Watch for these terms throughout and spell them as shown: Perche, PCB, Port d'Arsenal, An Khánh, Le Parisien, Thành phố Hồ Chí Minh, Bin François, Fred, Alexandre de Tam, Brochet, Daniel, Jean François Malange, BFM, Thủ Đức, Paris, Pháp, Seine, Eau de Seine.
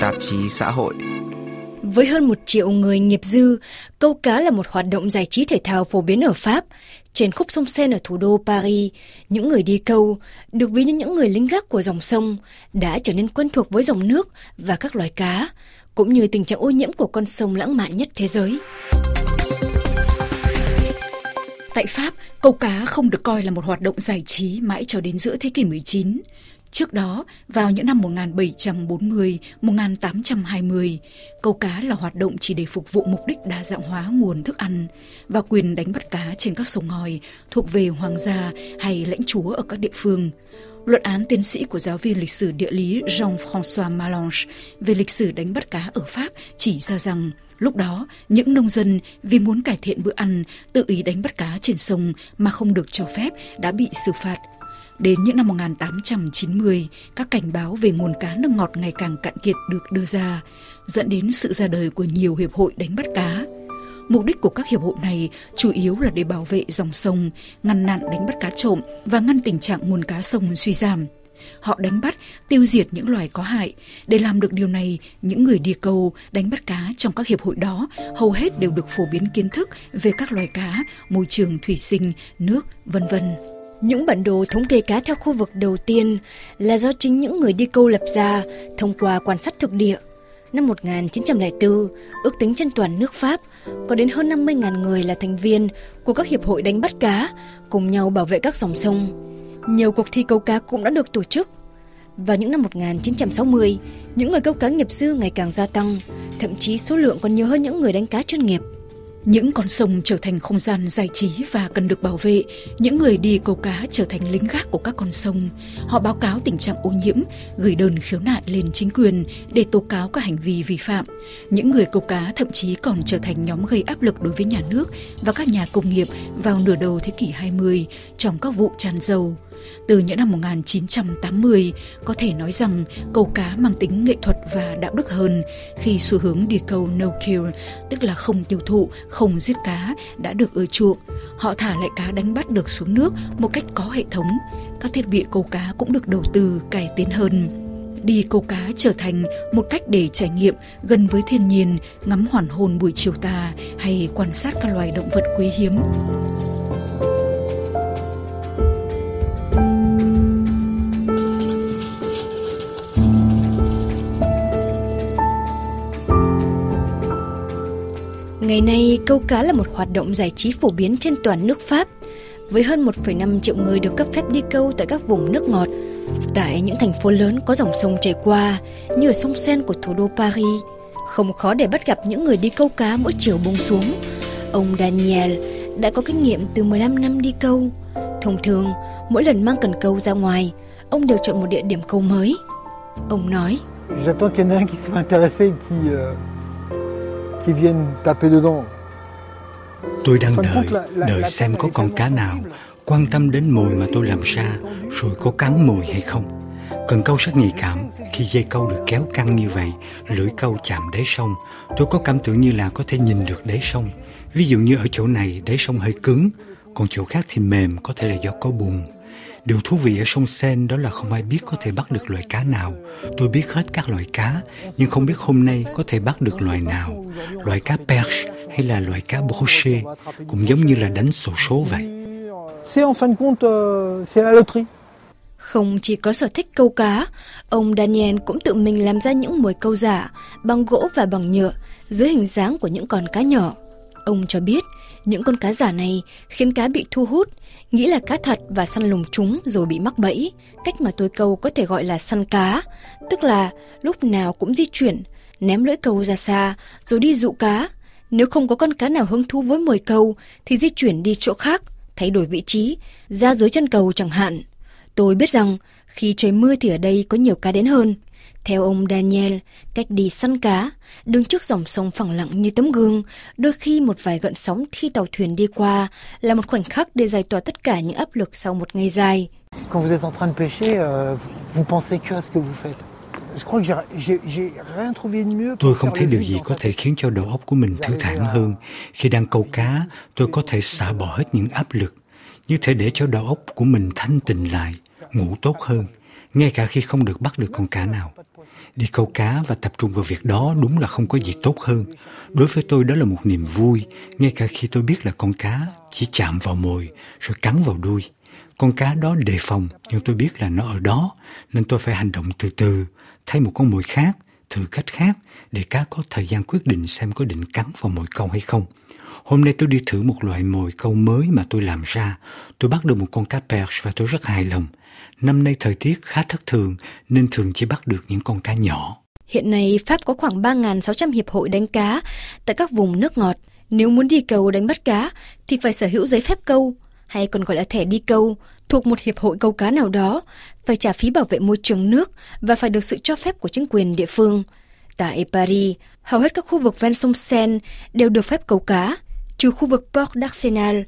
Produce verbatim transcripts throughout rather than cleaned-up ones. tạp chí xã hội. Với hơn một triệu người nghiệp dư, câu cá là một hoạt động giải trí thể thao phổ biến ở Pháp. Trên khúc sông Seine ở thủ đô Paris, những người đi câu, được ví như những người lính gác của dòng sông, đã trở nên quen thuộc với dòng nước và các loài cá, cũng như tình trạng ô nhiễm của con sông lãng mạn nhất thế giới. Tại Pháp, câu cá không được coi là một hoạt động giải trí mãi cho đến giữa thế kỷ mười chín. Trước đó, vào những năm một nghìn bảy trăm bốn mươi đến một nghìn tám trăm hai mươi, câu cá là hoạt động chỉ để phục vụ mục đích đa dạng hóa nguồn thức ăn và quyền đánh bắt cá trên các sông ngòi thuộc về hoàng gia hay lãnh chúa ở các địa phương. Luận án tiến sĩ của giáo viên lịch sử địa lý Jean François Malange về lịch sử đánh bắt cá ở Pháp chỉ ra rằng lúc đó, những nông dân vì muốn cải thiện bữa ăn tự ý đánh bắt cá trên sông mà không được cho phép đã bị xử phạt. Đến những năm một nghìn tám trăm chín mươi, các cảnh báo về nguồn cá nước ngọt ngày càng cạn kiệt được đưa ra, dẫn đến sự ra đời của nhiều hiệp hội đánh bắt cá. Mục đích của các hiệp hội này chủ yếu là để bảo vệ dòng sông, ngăn nạn đánh bắt cá trộm và ngăn tình trạng nguồn cá sông suy giảm. Họ đánh bắt, tiêu diệt những loài có hại. Để làm được điều này, những người đi câu, đánh bắt cá trong các hiệp hội đó hầu hết đều được phổ biến kiến thức về các loài cá, môi trường thủy sinh, nước, vân vân. Những bản đồ thống kê cá theo khu vực đầu tiên là do chính những người đi câu lập ra thông qua quan sát thực địa. Năm một nghìn chín trăm lẻ bốn, ước tính trên toàn nước Pháp có đến hơn năm mươi nghìn người là thành viên của các hiệp hội đánh bắt cá, cùng nhau bảo vệ các dòng sông. Nhiều cuộc thi câu cá cũng đã được tổ chức. Vào những năm một nghìn chín trăm sáu mươi, những người câu cá nghiệp dư ngày càng gia tăng, thậm chí số lượng còn nhiều hơn những người đánh cá chuyên nghiệp. Những con sông trở thành không gian giải trí và cần được bảo vệ. Những người đi câu cá trở thành lính gác của các con sông. Họ báo cáo tình trạng ô nhiễm, gửi đơn khiếu nại lên chính quyền để tố cáo các hành vi vi phạm. Những người câu cá thậm chí còn trở thành nhóm gây áp lực đối với nhà nước và các nhà công nghiệp vào nửa đầu thế kỷ hai mươi trong các vụ tràn dầu. Từ những năm một nghìn chín trăm tám mươi, có thể nói rằng câu cá mang tính nghệ thuật và đạo đức hơn khi xu hướng đi câu no kill, tức là không tiêu thụ, không giết cá, đã được ưa chuộng. Họ thả lại cá đánh bắt được xuống nước một cách có hệ thống. Các thiết bị câu cá cũng được đầu tư cải tiến hơn. Đi câu cá trở thành một cách để trải nghiệm gần với thiên nhiên, ngắm hoàn hôn buổi chiều tà hay quan sát các loài động vật quý hiếm. Ngày nay, câu cá là một hoạt động giải trí phổ biến trên toàn nước Pháp, với hơn một phẩy năm triệu người được cấp phép đi câu tại các vùng nước ngọt. Tại những thành phố lớn có dòng sông chảy qua, như ở sông Seine của thủ đô Paris, không khó để bắt gặp những người đi câu cá mỗi chiều buông xuống. Ông Daniel đã có kinh nghiệm từ mười lăm năm đi câu. Thông thường, mỗi lần mang cần câu ra ngoài, ông đều chọn một địa điểm câu mới. Ông nói: J'attends qu'il y en ait un qui soit intéressé qui Tôi đang đợi, đợi xem có con cá nào quan tâm đến mồi mà tôi làm ra, rồi có cắn mồi hay không. Cần câu rất nhạy cảm, khi dây câu được kéo căng như vậy, lưỡi câu chạm đáy sông, tôi có cảm tưởng như là có thể nhìn được đáy sông. Ví dụ như ở chỗ này đáy sông hơi cứng, còn chỗ khác thì mềm, có thể là do có bùn. Điều thú vị ở sông Seine đó là không ai biết có thể bắt được loài cá nào. Tôi biết hết các loài cá, nhưng không biết hôm nay có thể bắt được loài nào. Loài cá Perche hay là loài cá Brochet, cũng giống như là đánh xổ số vậy. Không chỉ có sở thích câu cá, ông Daniel cũng tự mình làm ra những mồi câu giả bằng gỗ và bằng nhựa dưới hình dáng của những con cá nhỏ. Ông cho biết những con cá giả này khiến cá bị thu hút, nghĩ là cá thật và săn lùng chúng rồi bị mắc bẫy. Cách mà tôi câu có thể gọi là săn cá, tức là lúc nào cũng di chuyển, ném lưỡi câu ra xa rồi đi dụ cá. Nếu không có con cá nào hứng thú với mồi câu thì di chuyển đi chỗ khác, thay đổi vị trí, ra dưới chân cầu chẳng hạn. Tôi biết rằng khi trời mưa thì ở đây có nhiều cá đến hơn. Theo ông Daniel, cách đi săn cá, đứng trước dòng sông phẳng lặng như tấm gương, đôi khi một vài gợn sóng khi tàu thuyền đi qua là một khoảnh khắc để giải tỏa tất cả những áp lực sau một ngày dài. Tôi không thấy điều gì có thể khiến cho đầu óc của mình thư thản hơn. Khi đang câu cá, tôi có thể xả bỏ hết những áp lực, như thể để cho đầu óc của mình thanh tịnh lại, ngủ tốt hơn, ngay cả khi không được bắt được con cá nào. Đi câu cá và tập trung vào việc đó đúng là không có gì tốt hơn. Đối với tôi đó là một niềm vui, ngay cả khi tôi biết là con cá chỉ chạm vào mồi rồi cắn vào đuôi. Con cá đó đề phòng, nhưng tôi biết là nó ở đó, nên tôi phải hành động từ từ, thay một con mồi khác, thử cách khác, để cá có thời gian quyết định xem có định cắn vào mồi câu hay không. Hôm nay tôi đi thử một loại mồi câu mới mà tôi làm ra. Tôi bắt được một con cá perche và tôi rất hài lòng. Năm nay thời tiết khá thất thường nên thường chỉ bắt được những con cá nhỏ. Hiện nay Pháp có khoảng ba nghìn sáu trăm hiệp hội đánh cá tại các vùng nước ngọt. Nếu muốn đi câu đánh bắt cá thì phải sở hữu giấy phép câu, hay còn gọi là thẻ đi câu, thuộc một hiệp hội câu cá nào đó, phải trả phí bảo vệ môi trường nước và phải được sự cho phép của chính quyền địa phương. Tại Paris, hầu hết các khu vực ven sông Seine đều được phép câu cá, trừ khu vực Port d'Arsenal,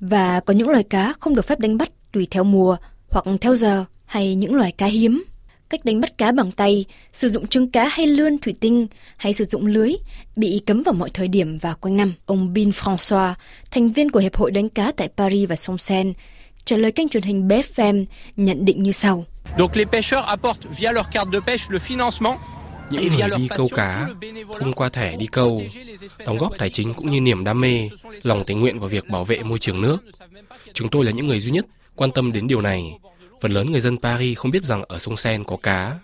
và có những loài cá không được phép đánh bắt tùy theo mùa hoặc theo giờ, hay những loài cá hiếm. Cách đánh bắt cá bằng tay, sử dụng trứng cá hay lươn thủy tinh, hay sử dụng lưới bị cấm vào mọi thời điểm và quanh năm. Ông Bin François, thành viên của Hiệp hội đánh cá tại Paris và sông Seine, trả lời kênh truyền hình B F M nhận định như sau. Donc les pêcheurs apportent via leur carte de pêche le financement. Những người đi câu cá thông qua thẻ đi câu, đóng góp tài chính cũng như niềm đam mê, lòng tình nguyện vào việc bảo vệ môi trường nước. Chúng tôi là những người duy nhất quan tâm đến điều này. Phần lớn người dân Paris không biết rằng ở sông Seine có cá.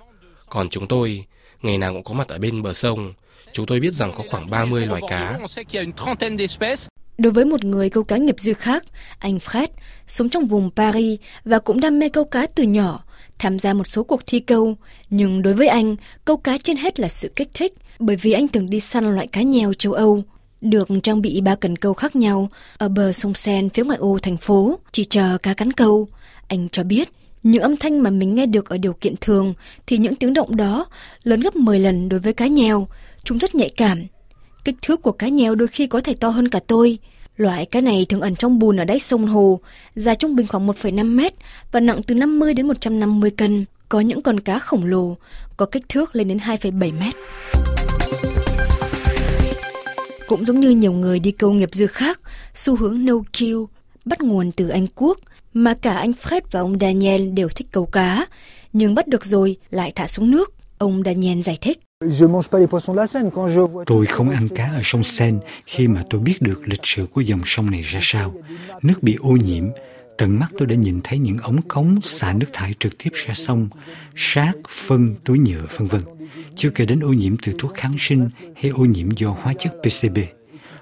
Còn chúng tôi, ngày nào cũng có mặt ở bên bờ sông, chúng tôi biết rằng có khoảng ba mươi loài cá. Đối với một người câu cá nghiệp dư khác, anh Fred sống trong vùng Paris và cũng đam mê câu cá từ nhỏ, tham gia một số cuộc thi câu. Nhưng đối với anh, câu cá trên hết là sự kích thích, bởi vì anh từng đi săn loại cá nheo châu Âu, được trang bị ba cần câu khác nhau ở bờ sông Seine phía ngoại ô thành phố, chỉ chờ cá cắn câu. Anh cho biết, những âm thanh mà mình nghe được ở điều kiện thường thì những tiếng động đó lớn gấp mười lần đối với cá nheo. Chúng rất nhạy cảm. Kích thước của cá nheo đôi khi có thể to hơn cả tôi. Loại cá này thường ẩn trong bùn ở đáy sông hồ, dài trung bình khoảng một phẩy năm mét và nặng từ năm mươi đến một trăm năm mươi cân. Có những con cá khổng lồ, có kích thước lên đến hai phẩy bảy mét. Cũng giống như nhiều người đi câu nghiệp dư khác, xu hướng no-kill bắt nguồn từ Anh Quốc, mà cả anh Fred và ông Daniel đều thích câu cá, nhưng bắt được rồi lại thả xuống nước. Ông Daniel giải thích. Tôi không ăn cá ở sông Seine khi mà tôi biết được lịch sử của dòng sông này ra sao. Nước bị ô nhiễm, tận mắt tôi đã nhìn thấy những ống cống xả nước thải trực tiếp ra sông, rác, phân, túi nhựa, vân vân. Chưa kể đến ô nhiễm từ thuốc kháng sinh hay ô nhiễm do hóa chất P C B.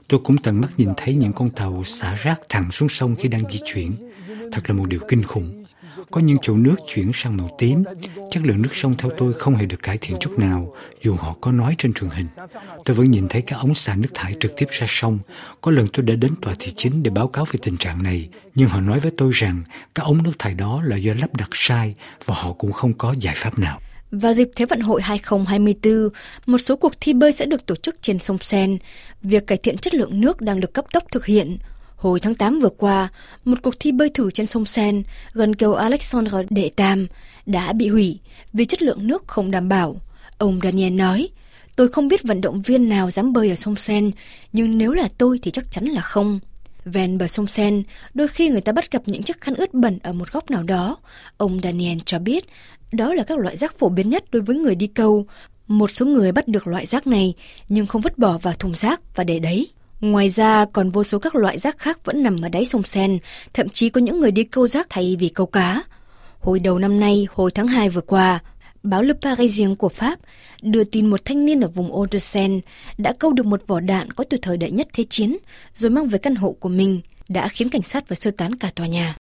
Tôi cũng tận mắt nhìn thấy những con tàu xả rác thẳng xuống sông khi đang di chuyển. Thật là một điều kinh khủng. Có những chỗ nước chuyển sang màu tím, chất lượng nước sông theo tôi không hề được cải thiện chút nào, dù họ có nói trên truyền hình. Tôi vẫn nhìn thấy các ống xả nước thải trực tiếp ra sông. Có lần tôi đã đến tòa thị chính để báo cáo về tình trạng này, nhưng họ nói với tôi rằng các ống nước thải đó là do lắp đặt sai và họ cũng không có giải pháp nào. Vào dịp Thế vận hội hai không hai tư, một số cuộc thi bơi sẽ được tổ chức trên sông Seine. Việc cải thiện chất lượng nước đang được cấp tốc thực hiện. Hồi tháng tám vừa qua, một cuộc thi bơi thử trên sông Seine gần cầu Alexandre de Tam đã bị hủy vì chất lượng nước không đảm bảo. Ông Daniel nói, tôi không biết vận động viên nào dám bơi ở sông Seine, nhưng nếu là tôi thì chắc chắn là không. Ven bờ sông Seine, đôi khi người ta bắt gặp những chiếc khăn ướt bẩn ở một góc nào đó. Ông Daniel cho biết, đó là các loại rác phổ biến nhất đối với người đi câu. Một số người bắt được loại rác này nhưng không vứt bỏ vào thùng rác và để đấy. Ngoài ra, còn vô số các loại rác khác vẫn nằm ở đáy sông Seine, thậm chí có những người đi câu rác thay vì câu cá. Hồi đầu năm nay, hồi tháng hai vừa qua, báo Le Parisien của Pháp đưa tin một thanh niên ở vùng Eau de Seine đã câu được một vỏ đạn có từ thời Đệ Nhất Thế Chiến rồi mang về căn hộ của mình, đã khiến cảnh sát phải sơ tán cả tòa nhà.